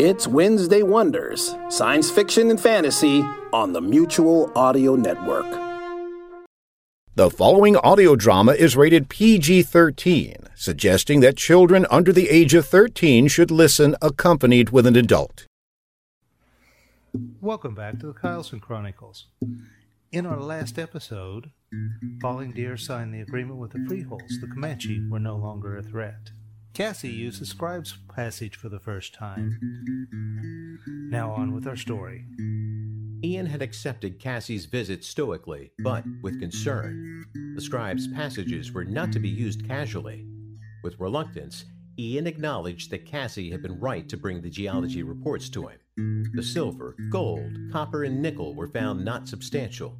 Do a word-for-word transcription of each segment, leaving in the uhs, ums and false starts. It's Wednesday Wonders, science fiction and fantasy, on the Mutual Audio Network. The following audio drama is rated P G thirteen, suggesting that children under the age of thirteen should listen accompanied with an adult. Welcome back to the Kyleson Chronicles. In our last episode, Falling Deer signed the agreement with the Freeholds. The Comanche were no longer a threat. Cassie used the scribe's passage for the first time. Now on with our story. Ian had accepted Cassie's visit stoically, but with concern. The scribe's passages were not to be used casually. With reluctance, Ian acknowledged that Cassie had been right to bring the geology reports to him. The silver, gold, copper, and nickel were found not substantial.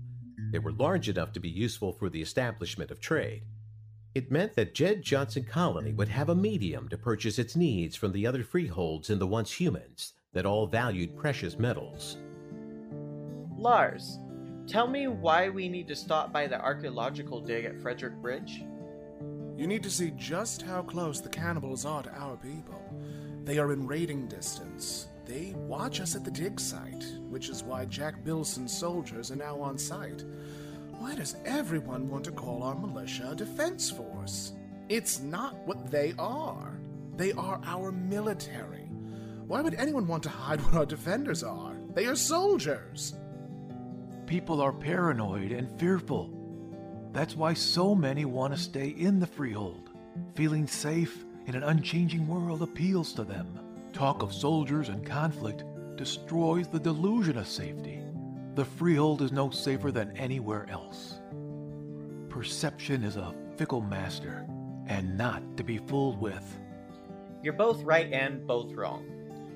They were large enough to be useful for the establishment of trade. It meant that Jed Johnson Colony would have a medium to purchase its needs from the other freeholds and the once humans that all valued precious metals. Lars, tell me why we need to stop by the archaeological dig at Frederick Bridge. You need to see just how close the cannibals are to our people. They are in raiding distance. They watch us at the dig site, which is why Jack Bilson's soldiers are now on site. Why does everyone want to call our militia a defense force? It's not what they are. They are our military. Why would anyone want to hide what our defenders are? They are soldiers. People are paranoid and fearful. That's why so many want to stay in the Freehold. Feeling safe in an unchanging world appeals to them. Talk of soldiers and conflict destroys the delusion of safety. The Freehold is no safer than anywhere else. Perception is a fickle master, and not to be fooled with. You're both right and both wrong.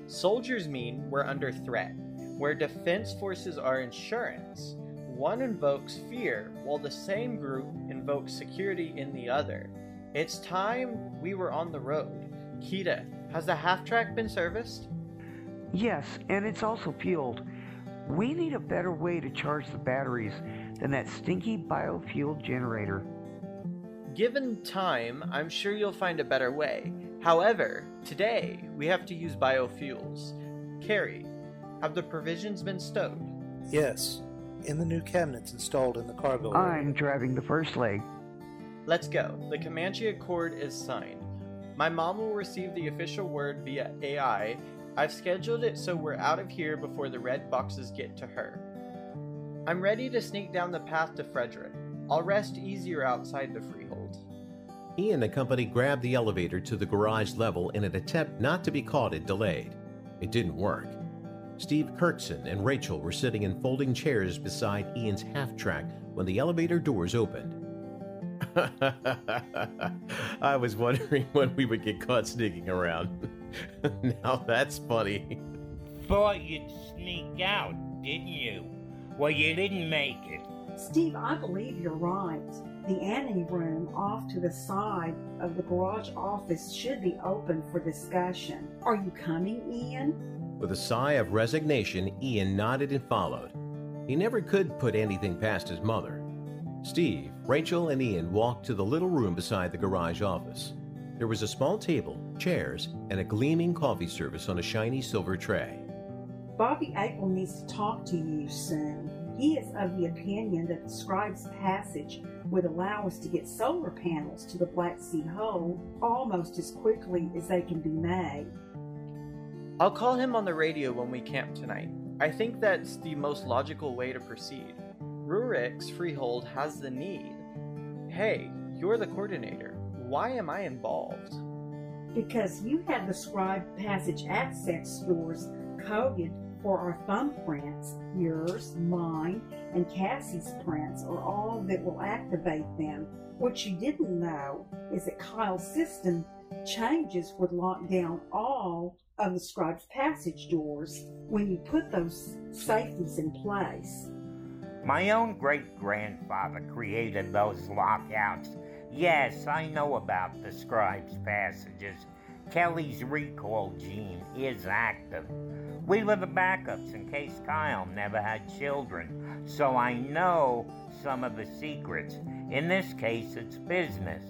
Soldiers mean we're under threat, where defense forces are insurance. One invokes fear, while the same group invokes security in the other. It's time we were on the road. Kita, has the half-track been serviced? Yes, and it's also fueled. We need a better way to charge the batteries than that stinky biofuel generator. Given time, I'm sure you'll find a better way. However, today we have to use biofuels. Carrie, have the provisions been stowed? Yes, in the new cabinets installed in the cargo room. I'm driving the first leg. Let's go. The Comanche Accord is signed. My mom will receive the official word via A I. I've scheduled it so we're out of here before the red boxes get to her. I'm ready to sneak down the path to Frederick. I'll rest easier outside the Freehold. Ian and company grabbed the elevator to the garage level in an attempt not to be caught and delayed. It didn't work. Steve Kirkson and Rachel were sitting in folding chairs beside Ian's half-track when the elevator doors opened. I was wondering when we would get caught sneaking around. Now that's funny. Thought you'd sneak out, didn't you? Well, you didn't make it. Steve, I believe you're right. The ante room off to the side of the garage office should be open for discussion. Are you coming, Ian? With a sigh of resignation, Ian nodded and followed. He never could put anything past his mother. Steve, Rachel, and Ian walked to the little room beside the garage office. There was a small table, chairs, and a gleaming coffee service on a shiny silver tray. Bobby April needs to talk to you soon. He is of the opinion that the scribe's passage would allow us to get solar panels to the Black Sea Hole almost as quickly as they can be made. I'll call him on the radio when we camp tonight. I think that's the most logical way to proceed. Rurik's Freehold has the need. Hey, you're the coordinator. Why am I involved? Because you had the scribe passage access stores coded for our thumbprints. Yours, mine, and Cassie's prints are all that will activate them. What you didn't know is that Kyle's system changes would lock down all of the scribe's passage doors when you put those safeties in place. My own great-grandfather created those lockouts. Yes, I know about the scribe's passages. Kelly's recoil gene is active. We were the backups in case Kyle never had children, so I know some of the secrets. In this case, it's business.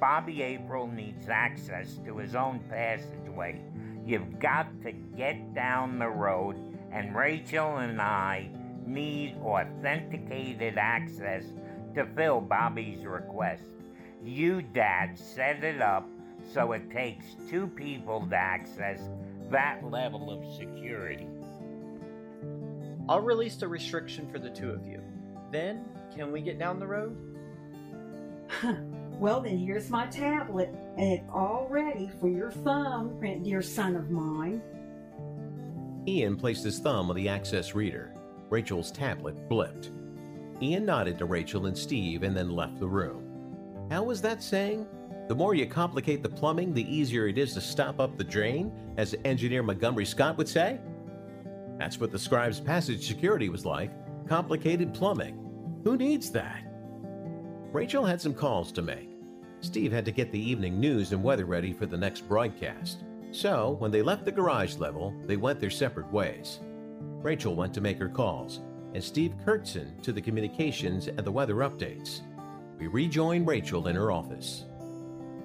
Bobby April needs access to his own passageway. You've got to get down the road, and Rachel and I need authenticated access to fill Bobby's request. You, Dad, set it up so it takes two people to access that level of security. I'll release a restriction for the two of you. Then, can we get down the road? Huh. Well, then here's my tablet, and it's all ready for your thumbprint, dear son of mine. Ian placed his thumb on the access reader. Rachel's tablet blipped. Ian nodded to Rachel and Steve and then left the room. How was that saying? The more you complicate the plumbing, the easier it is to stop up the drain, as engineer Montgomery Scott would say. That's what the scribe's passage security was like. Complicated plumbing. Who needs that? Rachel had some calls to make. Steve had to get the evening news and weather ready for the next broadcast. So, when they left the garage level, they went their separate ways. Rachel went to make her calls, and Steve Kirkson to the communications and the weather updates. We rejoined Rachel in her office.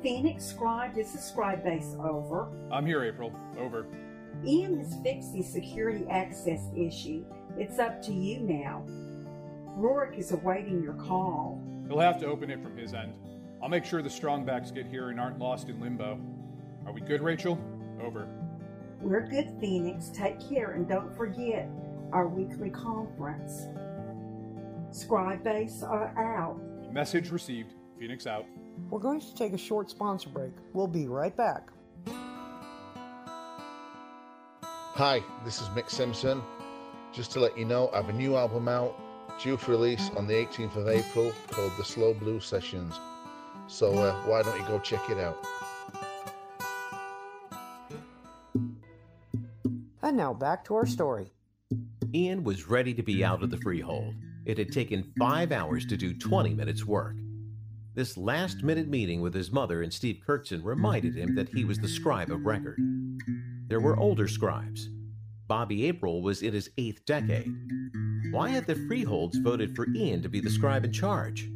Phoenix Scribe, this is Scribe Base, over. I'm here, April. Over. Ian has fixed the security access issue. It's up to you now. Rurik's is awaiting your call. He'll have to open it from his end. I'll make sure the strongbacks get here and aren't lost in limbo. Are we good, Rachel? Over. We're good, Phoenix. Take care, and don't forget our weekly conference. Scribe Base are out. Message received. Phoenix out. We're going to take a short sponsor break. We'll be right back. Hi, this is Mick Simpson. Just to let you know, I have a new album out, due for release on the eighteenth of April, called The Slow Blue Sessions. So uh, why don't you go check it out? And now back to our story. Ian was ready to be out of the Freehold. It had taken five hours to do twenty minutes work. This last-minute meeting with his mother and Steve Kirkson reminded him that he was the scribe of record. There were older scribes. Bobby April was in his eighth decade. Why had the Freeholds voted for Ian to be the scribe in charge?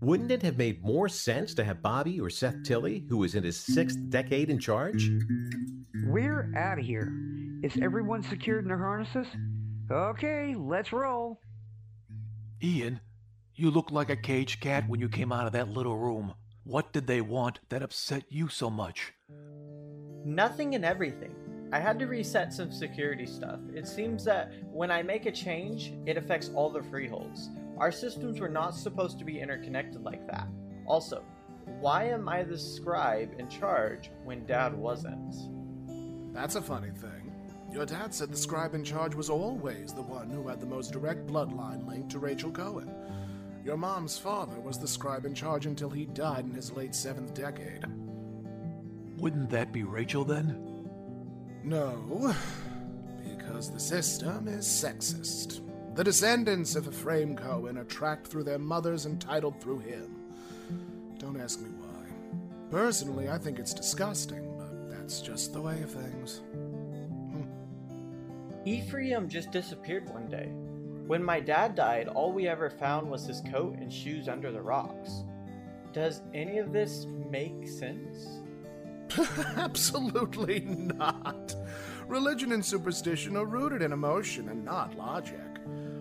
Wouldn't it have made more sense to have Bobby or Seth Tilley, who was in his sixth decade, in charge? We're out of here. Is everyone secured in their harnesses? Okay, let's roll. Ian, you looked like a caged cat when you came out of that little room. What did they want that upset you so much? Nothing and everything. I had to reset some security stuff. It seems that when I make a change, it affects all the Freeholds. Our systems were not supposed to be interconnected like that. Also, why am I the scribe in charge when Dad wasn't? That's a funny thing. Your dad said the scribe in charge was always the one who had the most direct bloodline link to Rachel Cohen. Your mom's father was the scribe in charge until he died in his late seventh decade. Wouldn't that be Rachel then? No, because the system is sexist. The descendants of Ephraim Cohen are tracked through their mothers and titled through him. Don't ask me why. Personally, I think it's disgusting, but that's just the way of things. Hmm. Ephraim just disappeared one day. When my dad died, all we ever found was his coat and shoes under the rocks. Does any of this make sense? Absolutely not. Religion and superstition are rooted in emotion and not logic.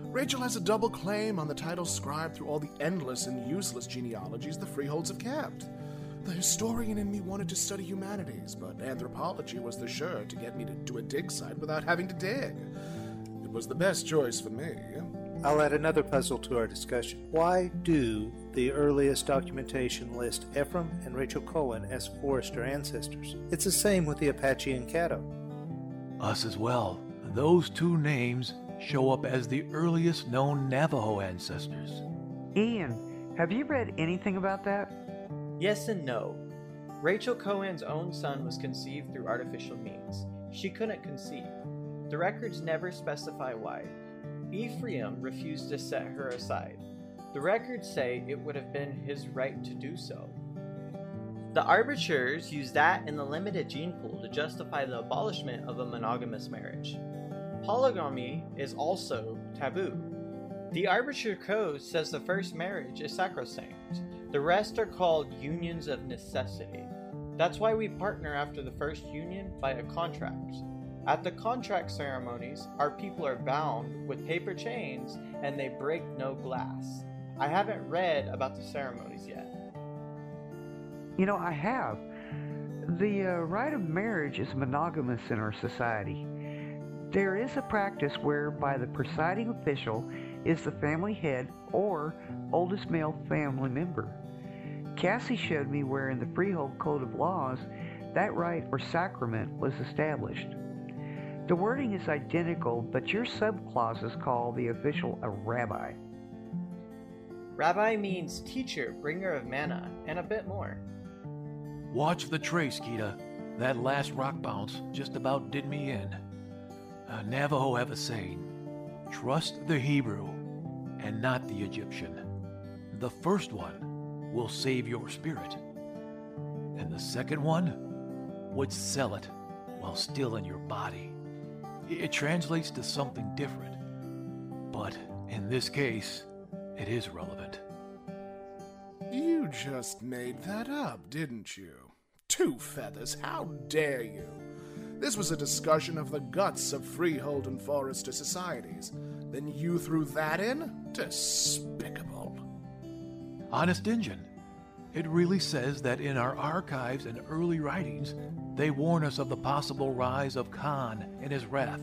Rachel has a double claim on the title scribe through all the endless and useless genealogies the Freeholds have kept. The historian in me wanted to study humanities, but anthropology was the sure to get me to do a dig site without having to dig. It was the best choice for me. I'll add another puzzle to our discussion. Why do the earliest documentation lists Ephraim and Rachel Cohen as Forester ancestors? It's the same with the Apache and Kita. Us as well. Those two names show up as the earliest known Navajo ancestors. Ian, have you read anything about that? Yes and no. Rachel Cohen's own son was conceived through artificial means. She couldn't conceive. The records never specify why. Ephraim refused to set her aside. The records say it would have been his right to do so. The arbitrators used that and the limited gene pool to justify the abolishment of a monogamous marriage. Polygamy is also taboo. The arbiter code says the first marriage is sacrosanct. The rest are called unions of necessity. That's why we partner after the first union by a contract. At the contract ceremonies, our people are bound with paper chains and they break no glass. I haven't read about the ceremonies yet. You know, I have. The uh, rite of marriage is monogamous in our society. There is a practice whereby the presiding official is the family head or oldest male family member. Cassie showed me where in the Freehold Code of Laws that rite or sacrament was established. The wording is identical, but your subclauses call the official a rabbi. Rabbi means teacher, bringer of manna, and a bit more. Watch the trace, Kita. That last rock bounce just about did me in. Uh, Navajo have a saying, trust the Hebrew and not the Egyptian. The first one will save your spirit, and the second one would sell it while still in your body. It translates to something different, but in this case, it is relevant. You just made that up, didn't you? Two feathers, how dare you? This was a discussion of the guts of Freehold and Forester societies. Then you threw that in? Despicable. Honest Injun. It really says that in our archives and early writings, they warn us of the possible rise of Khan and his wrath.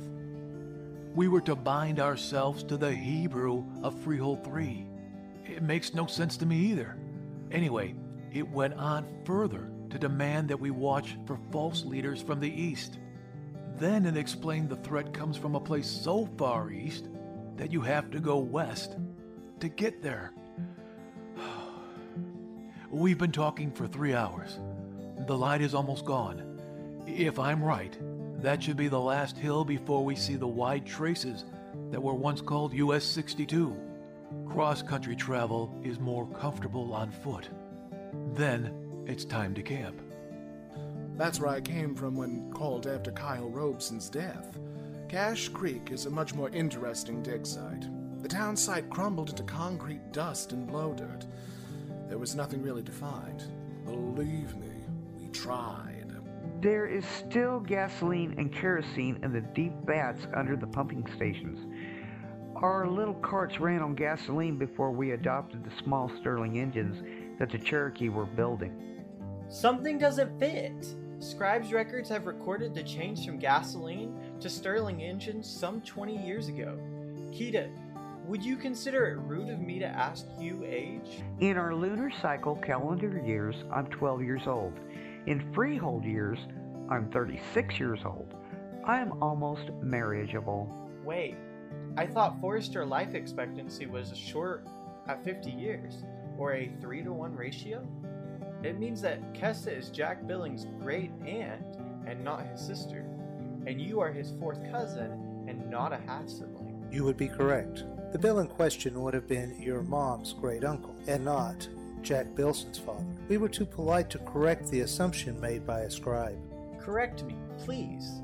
We were to bind ourselves to the Hebrew of Freehold three. It makes no sense to me either. Anyway, it went on further to demand that we watch for false leaders from the east. Then it explained the threat comes from a place so far east that you have to go west to get there. We've been talking for three hours. The light is almost gone. If I'm right, that should be the last hill before we see the wide traces that were once called U S sixty-two. Cross-country travel is more comfortable on foot. Then it's time to camp. That's where I came from when called after Kyle Robeson's death. Cache Creek is a much more interesting dig site. The town site crumbled into concrete dust and blow dirt. There was nothing really defined. Believe me, we tried. There is still gasoline and kerosene in the deep vats under the pumping stations. Our little carts ran on gasoline before we adopted the small Stirling engines that the Cherokee were building. Something doesn't fit. Scribes' records have recorded the change from gasoline to Stirling engines some twenty years ago. Kita, would you consider it rude of me to ask you age? In our lunar cycle calendar years, I'm twelve years old. In Freehold years, I'm thirty-six years old. I am almost marriageable. Wait, I thought Forester life expectancy was short at fifty years, or a three to one ratio? It means that Kessa is Jack Billings' great aunt and not his sister, and you are his fourth cousin and not a half-sibling. You would be correct. The bill in question would have been your mom's great uncle, and not Jack Bilson's father. We were too polite to correct the assumption made by a scribe. Correct me, please.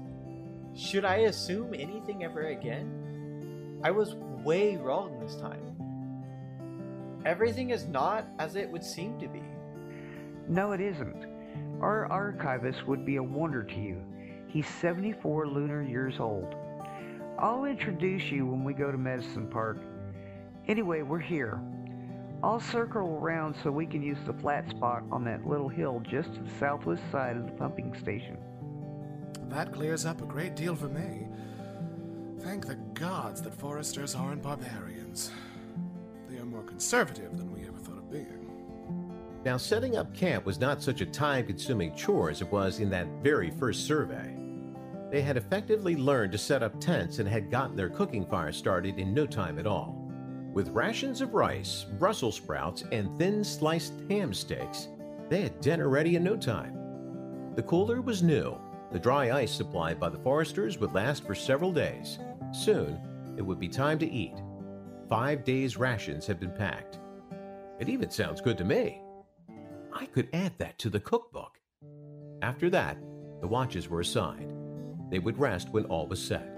Should I assume anything ever again? I was way wrong this time. Everything is not as it would seem to be. No, it isn't. Our archivist would be a wonder to you. He's seventy-four lunar years old. I'll introduce you when we go to Medicine Park. Anyway, we're here. I'll circle around so we can use the flat spot on that little hill just to the southwest side of the pumping station. That clears up a great deal for me. Thank the gods that foresters aren't barbarians. They are more conservative than we ever thought of being. Now, setting up camp was not such a time-consuming chore as it was in that very first survey. They had effectively learned to set up tents and had gotten their cooking fire started in no time at all. With rations of rice, Brussels sprouts, and thin sliced ham steaks, they had dinner ready in no time. The cooler was new. The dry ice supplied by the foresters would last for several days. Soon, it would be time to eat. Five days' rations had been packed. It even sounds good to me. I could add that to the cookbook. After that, the watches were assigned. They would rest when all was set.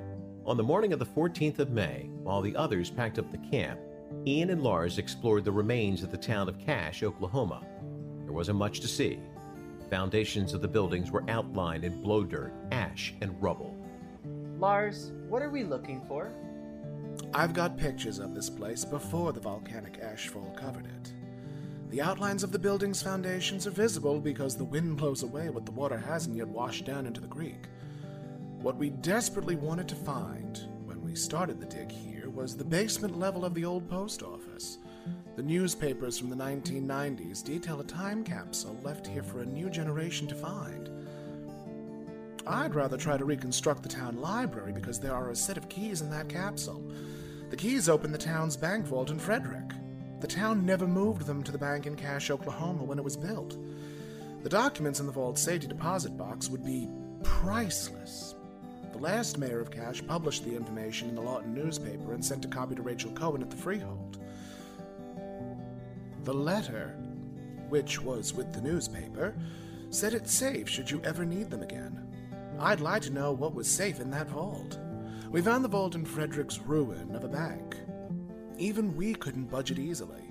On the morning of the fourteenth of May, while the others packed up the camp, Ian and Lars explored the remains of the town of Cache, Oklahoma. There wasn't much to see. Foundations of the buildings were outlined in blow dirt, ash, and rubble. Lars, what are we looking for? I've got pictures of this place before the volcanic ashfall covered it. The outlines of the building's foundations are visible because the wind blows away what the water hasn't yet washed down into the creek. What we desperately wanted to find when we started the dig here was the basement level of the old post office. The newspapers from the nineteen nineties detail a time capsule left here for a new generation to find. I'd rather try to reconstruct the town library because there are a set of keys in that capsule. The keys open the town's bank vault in Frederick. The town never moved them to the bank in Cache, Oklahoma when it was built. The documents in the vault's safety deposit box would be priceless. The last mayor of Cache published the information in the Lawton newspaper and sent a copy to Rachel Cohen at the Freehold. The letter, which was with the newspaper, said it's safe should you ever need them again. I'd like to know what was safe in that vault. We found the vault in Frederick's ruin of a bank. Even we couldn't budget easily.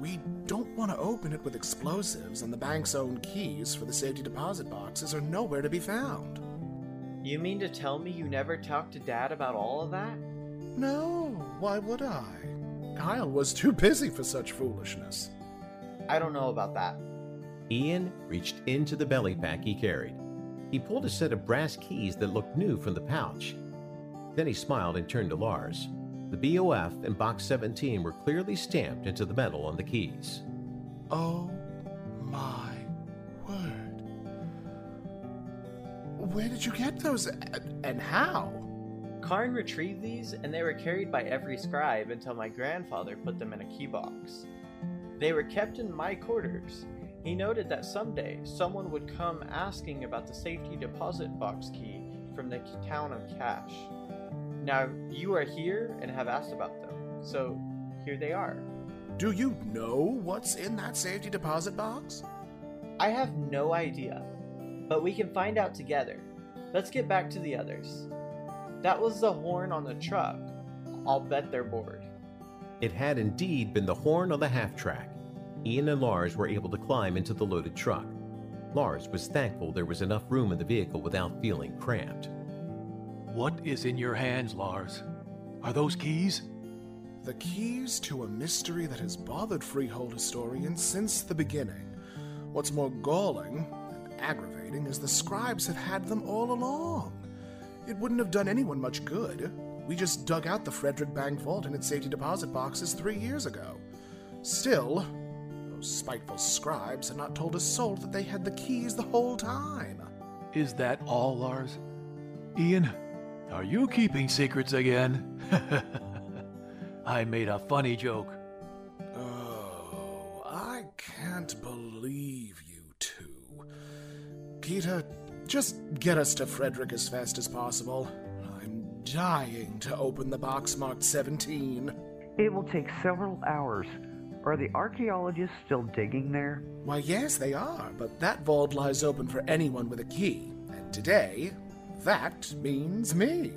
We don't want to open it with explosives, and the bank's own keys for the safety deposit boxes are nowhere to be found. You mean to tell me you never talked to Dad about all of that? No, why would I? Kyle was too busy for such foolishness. I don't know about that. Ian reached into the belly pack he carried. He pulled a set of brass keys that looked new from the pouch. Then he smiled and turned to Lars. The B O F and Box seventeen were clearly stamped into the metal on the keys. Oh my word. Where did you get those, and how? Karn retrieved these, and they were carried by every scribe until my grandfather put them in a key box. They were kept in my quarters. He noted that someday someone would come asking about the safety deposit box key from the town of Cache. Now, you are here and have asked about them, so here they are. Do you know what's in that safety deposit box? I have no idea, but we can find out together. Let's get back to the others. That was the horn on the truck. I'll bet they're bored. It had indeed been the horn on the half-track. Ian and Lars were able to climb into the loaded truck. Lars was thankful there was enough room in the vehicle without feeling cramped. What is in your hands, Lars? Are those keys? The keys to a mystery that has bothered Freehold historians since the beginning. What's more galling and aggravating is the scribes have had them all along. It wouldn't have done anyone much good. We just dug out the Frederick Bank vault and its safety deposit boxes three years ago. Still, those spiteful scribes had not told a soul that they had the keys the whole time. Is that all, Lars? Ian, are you keeping secrets again? I made a funny joke. Oh, I can't believe you two. Kita, just get us to Frederick as fast as possible. I'm dying to open the box marked seventeen. It will take several hours. Are the archaeologists still digging there? Why, yes, they are, but that vault lies open for anyone with a key. And today, that means me.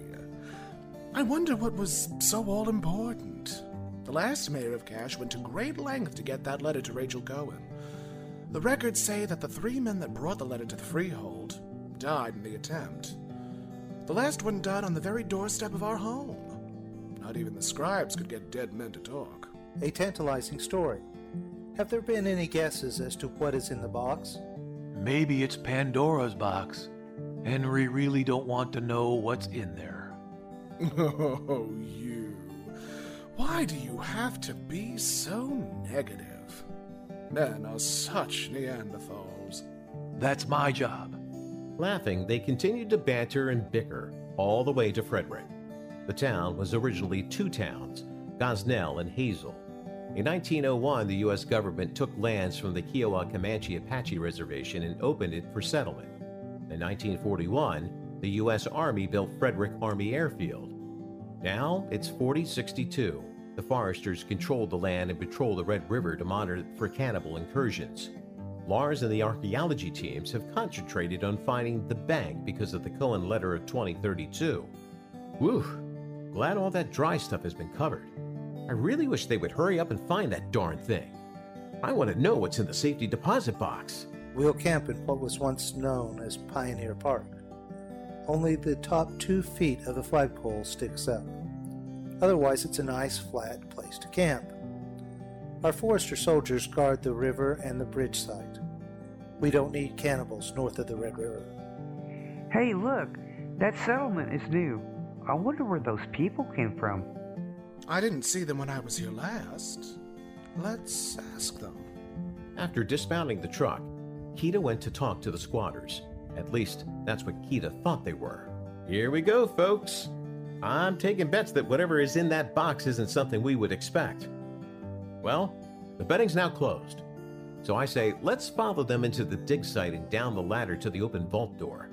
I wonder what was so all-important. The last mayor of Cache went to great length to get that letter to Rachel Cohen. The records say that the three men that brought the letter to the Freehold died in the attempt. The last one died on the very doorstep of our home. Not even the scribes could get dead men to talk. A tantalizing story. Have there been any guesses as to what is in the box? Maybe it's Pandora's box, and we really don't want to know what's in there. Oh, you. Why do you have to be so negative? Men are such Neanderthals. That's my job. Laughing, they continued to banter and bicker all the way to Frederick. The town was originally two towns, Gosnell and Hazel. In nineteen oh one, the U S government took lands from the Kiowa Comanche Apache Reservation and opened it for settlement. In nineteen forty-one, the U S Army built Frederick Army Airfield. Now it's forty sixty-two. The Foresters control the land and patrol the Red River to monitor for cannibal incursions. Lars and the archaeology teams have concentrated on finding the bank because of the Cohen letter of twenty thirty-two. Whew, glad all that dry stuff has been covered. I really wish they would hurry up and find that darn thing. I want to know what's in the safety deposit box. We'll camp in what was once known as Pioneer Park. Only the top two feet of the flagpole sticks up. Otherwise, it's a nice, flat place to camp. Our Forester soldiers guard the river and the bridge site. We don't need cannibals north of the Red River. Hey, look, that settlement is new. I wonder where those people came from. I didn't see them when I was here last. Let's ask them. After dismounting the truck, Kita went to talk to the squatters. At least, that's what Kita thought they were. Here we go, folks. I'm taking bets that whatever is in that box isn't something we would expect. Well, the betting's now closed. So I say, let's follow them into the dig site and down the ladder to the open vault door.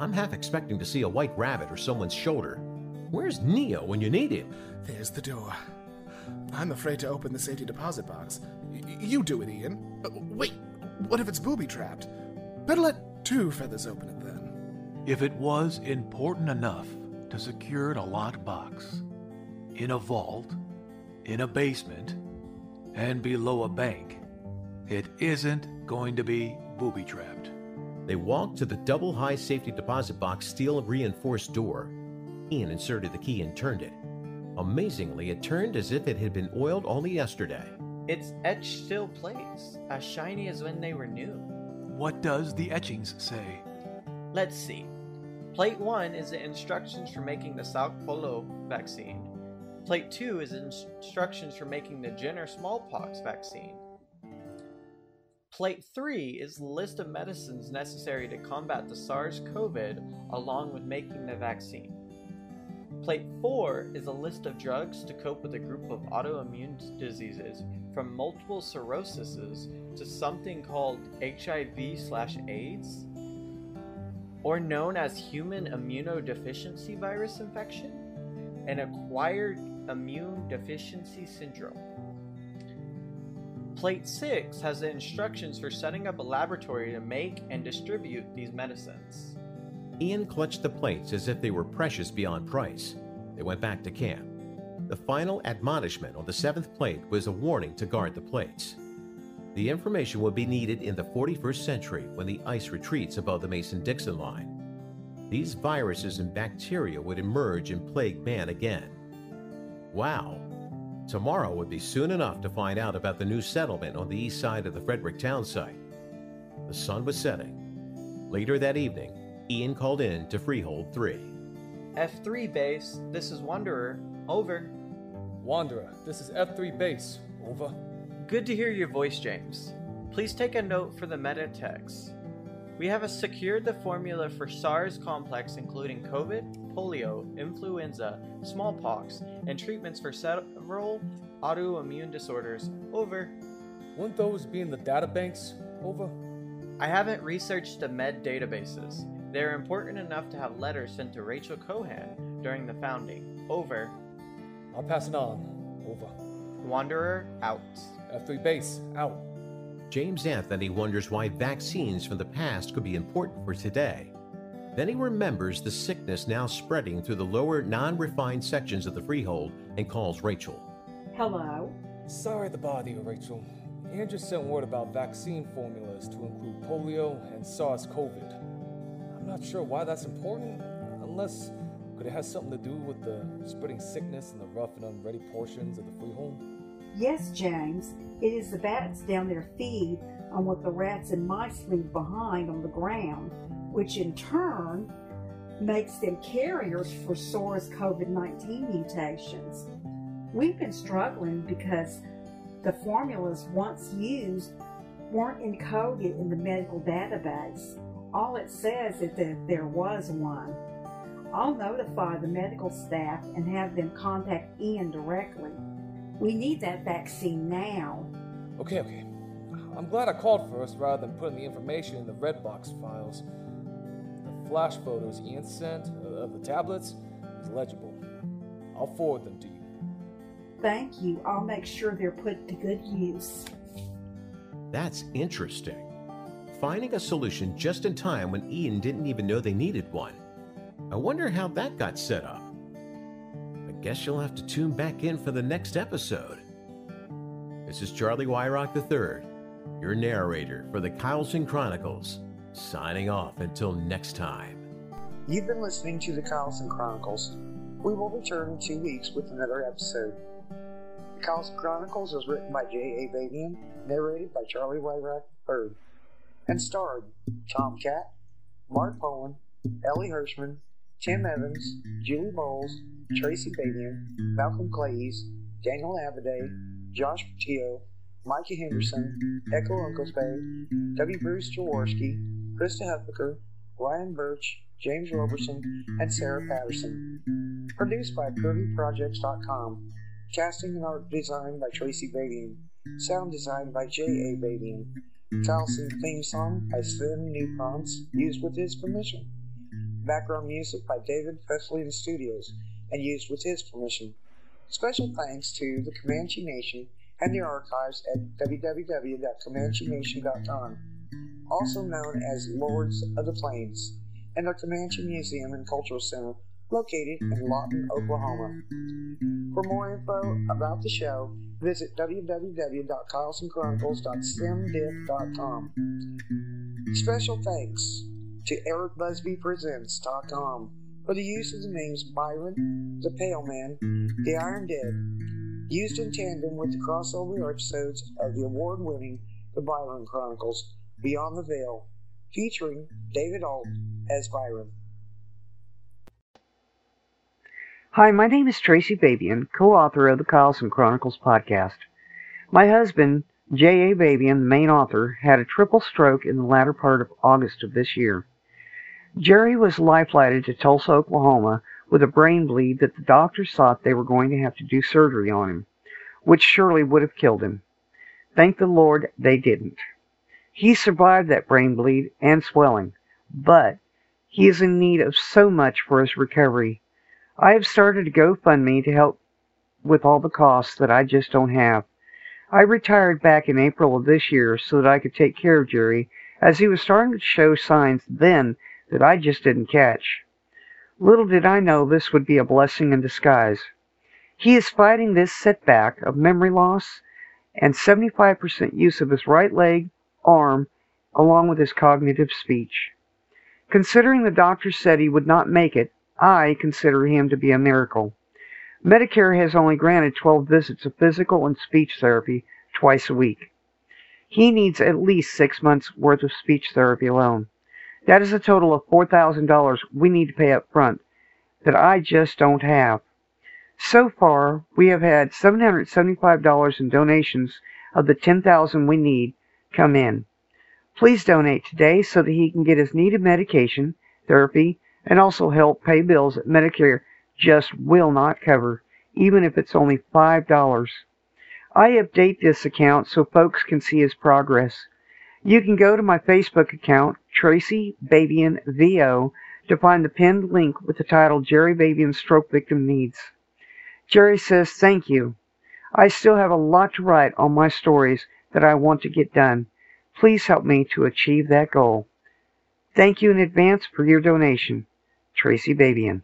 I'm half expecting to see a white rabbit or someone's shoulder. Where's Neo when you need him? There's the door. I'm afraid to open the safety deposit box. Y- you do it, Ian. Uh, wait, what if it's booby-trapped? Better let two feathers open it then. If it was important enough to secure in a locked box, in a vault, in a basement, and below a bank, it isn't going to be booby-trapped. They walked to the double-high safety deposit box steel-reinforced door. Ian inserted the key and turned it. Amazingly, it turned as if it had been oiled only yesterday. Its etched still plates, as shiny as when they were new. What does the etchings say? Let's see. Plate one is the instructions for making the Sao Paulo vaccine. Plate two is instructions for making the Jenner smallpox vaccine. Plate three is the list of medicines necessary to combat the SARS-CoV two along with making the vaccine. Plate four is a list of drugs to cope with a group of autoimmune diseases, from multiple sclerosises to something called H I V slash AIDS, or known as human immunodeficiency virus infection, and acquired immune deficiency syndrome. Plate six has the instructions for setting up a laboratory to make and distribute these medicines. Ian clutched the plates as if they were precious beyond price. They went back to camp. The final admonishment on the seventh plate was a warning to guard the plates. The information would be needed in the forty-first century when the ice retreats above the Mason-Dixon line. These viruses and bacteria would emerge and plague man again. Wow. Tomorrow would be soon enough to find out about the new settlement on the east side of the Frederick town site. The sun was setting. Later that evening, Ian called in to Freehold three. F three Base, this is Wanderer, over. Wanderer, this is F three Base, over. Good to hear your voice, James. Please take a note for the meta text. We have secured the formula for SARS complex including COVID, polio, influenza, smallpox, and treatments for several autoimmune disorders, over. Won't those be in the databanks, over? I haven't researched the med databases. They're important enough to have letters sent to Rachel Cohen during the founding, over. I'll pass it on, over. Wanderer, out. F three Base, out. James Anthony wonders why vaccines from the past could be important for today. Then he remembers the sickness now spreading through the lower, non-refined sections of the Freehold and calls Rachel. Hello? Sorry to bother you, Rachel. Andrew sent word about vaccine formulas to include polio and SARS-CoV two. I'm not sure why that's important, unless could it have something to do with the spreading sickness in the rough and unready portions of the Freehold? Yes, James. It is the bats down there feed on what the rats and mice leave behind on the ground, which in turn makes them carriers for SARS-CoV nineteen mutations. We've been struggling because the formulas once used weren't encoded in the medical database. All it says is that there was one. I'll notify the medical staff and have them contact Ian directly. We need that vaccine now. Okay, okay. I'm glad I called first rather than putting the information in the red box files. flash photos Ian sent of the tablets is legible. I'll forward them to you. Thank you. I'll make sure they're put to good use. That's interesting. Finding a solution just in time when Ian didn't even know they needed one. I wonder how that got set up. I guess you'll have to tune back in for the next episode. This is Charlie Wyrock the third, your narrator for the Kyleson Chronicles, signing off until next time. You've been listening to the Kyleson Chronicles. We will return in two weeks with another episode. The Kyleson Chronicles is written by J A. Badian, narrated by Charlie Wyrock the third, and starred Tom Catt, Mark Bowen, Ellie Hirschman, Tim Evans, Julie Bowles, Tracy Badian, Malcolm Clays, Daniel Abaday, Josh Patillo, Micah Henderson, Echo Uncle Spade, W. Bruce Jaworski, Krista Huffaker, Ryan Birch, James Roberson, and Sarah Patterson. Produced by Privy Projects dot com. Casting and art design by Tracy Badian. Sound design by J A. Badian. Kyleson theme song by Sven Newcrons, used with his permission. Background music by David Fesselina Studios, and used with his permission. Special thanks to the Comanche Nation and the archives at w w w dot comanche nation dot com, also known as Lords of the Plains, and the Comanche Museum and Cultural Center located in Lawton, Oklahoma. For more info about the show, visit w w w dot kyleson chronicles dot stemdiff dot com. Special thanks to eric busby presents dot com for the use of the names Byron, the Pale Man, the Iron Dead, used in tandem with the crossover episodes of the award-winning The Byron Chronicles, Beyond the Veil, featuring David Ault as Byron. Hi, my name is Tracy Badian, co-author of the Kyleson Chronicles podcast. My husband, J A. Badian, the main author, had a triple stroke in the latter part of August of this year. Jerry was life-flighted to Tulsa, Oklahoma, with a brain bleed that the doctors thought they were going to have to do surgery on him, which surely would have killed him. Thank the Lord they didn't. He survived that brain bleed and swelling, but he is in need of so much for his recovery. I have started a GoFundMe to help with all the costs that I just don't have. I retired back in April of this year so that I could take care of Jerry, as he was starting to show signs then that I just didn't catch. Little did I know this would be a blessing in disguise. He is fighting this setback of memory loss and seventy-five percent use of his right leg, arm, along with his cognitive speech. Considering the doctor said he would not make it, I consider him to be a miracle. Medicare has only granted twelve visits of physical and speech therapy twice a week. He needs at least six months' worth of speech therapy alone. That is a total of four thousand dollars we need to pay up front that I just don't have. So far, we have had seven hundred seventy-five dollars in donations of the ten thousand dollars we need come in. Please donate today so that he can get his needed medication, therapy, and also help pay bills that Medicare just will not cover, even if it's only five dollars. I update this account so folks can see his progress. You can go to my Facebook account, Tracy Badian V O, to find the pinned link with the title Jerry Badian Stroke Victim Needs. Jerry says thank you. I still have a lot to write on my stories that I want to get done. Please help me to achieve that goal. Thank you in advance for your donation. Tracy Badian.